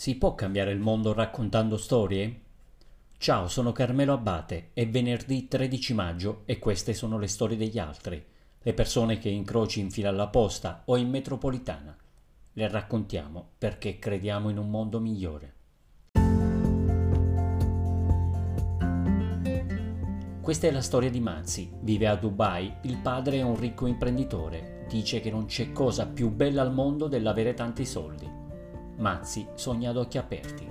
Si può cambiare il mondo raccontando storie? Ciao, sono Carmelo Abbate, è venerdì 13 maggio e queste sono le storie degli altri, le persone che incroci in fila alla posta o in metropolitana. Le raccontiamo perché crediamo in un mondo migliore. Questa è la storia di Manzi. Vive a Dubai, il padre è un ricco imprenditore, dice che non c'è cosa più bella al mondo dell'avere tanti soldi. Manzi sogna ad occhi aperti.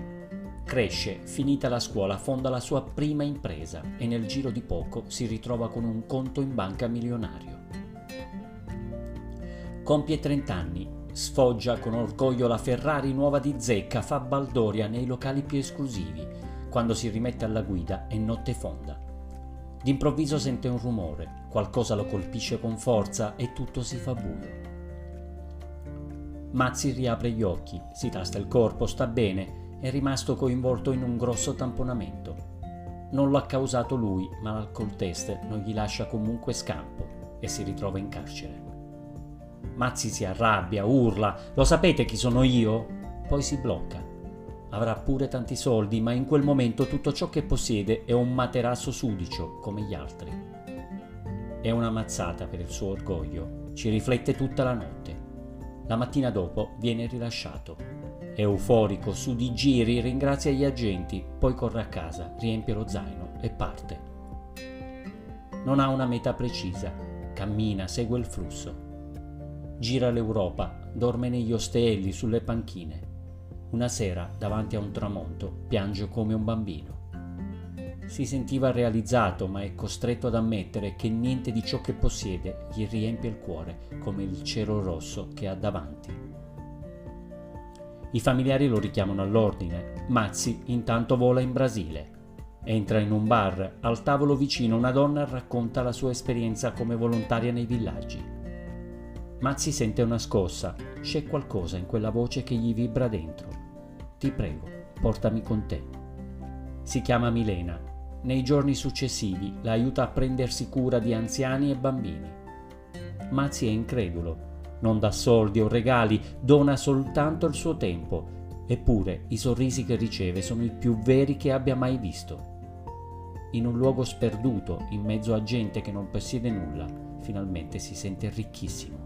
Cresce, finita la scuola, fonda la sua prima impresa e nel giro di poco si ritrova con un conto in banca milionario. Compie 30 anni, sfoggia con orgoglio la Ferrari nuova di zecca, fa baldoria nei locali più esclusivi. Quando si rimette alla guida è notte fonda. D'improvviso sente un rumore, qualcosa lo colpisce con forza e tutto si fa buio. Manzi riapre gli occhi, si tasta il corpo, sta bene, è rimasto coinvolto in un grosso tamponamento. Non lo ha causato lui, ma l'alcol test non gli lascia comunque scampo e si ritrova in carcere. Manzi si arrabbia, urla, lo sapete chi sono io? Poi si blocca. Avrà pure tanti soldi, ma in quel momento tutto ciò che possiede è un materasso sudicio, come gli altri. È una mazzata per il suo orgoglio, ci riflette tutta la notte. La mattina dopo viene rilasciato. Euforico, su di giri, ringrazia gli agenti, poi corre a casa, riempie lo zaino e parte. Non ha una meta precisa, cammina, segue il flusso. Gira l'Europa, dorme negli ostelli, sulle panchine. Una sera, davanti a un tramonto, piange come un bambino. Si sentiva realizzato, ma è costretto ad ammettere che niente di ciò che possiede gli riempie il cuore, come il cielo rosso che ha davanti. I familiari lo richiamano all'ordine. Manzi intanto vola in Brasile. Entra in un bar, al tavolo vicino una donna racconta la sua esperienza come volontaria nei villaggi. Manzi sente una scossa, c'è qualcosa in quella voce che gli vibra dentro. Ti prego, portami con te. Si chiama Milena. Nei giorni successivi la aiuta a prendersi cura di anziani e bambini. Manzi è incredulo, non dà soldi o regali, dona soltanto il suo tempo, eppure i sorrisi che riceve sono i più veri che abbia mai visto. In un luogo sperduto, in mezzo a gente che non possiede nulla, finalmente si sente ricchissimo.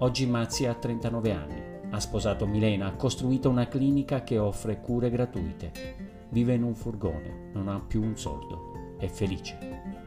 Oggi Manzi ha 39 anni, ha sposato Milena, ha costruito una clinica che offre cure gratuite. Vive in un furgone, non ha più un soldo, è felice.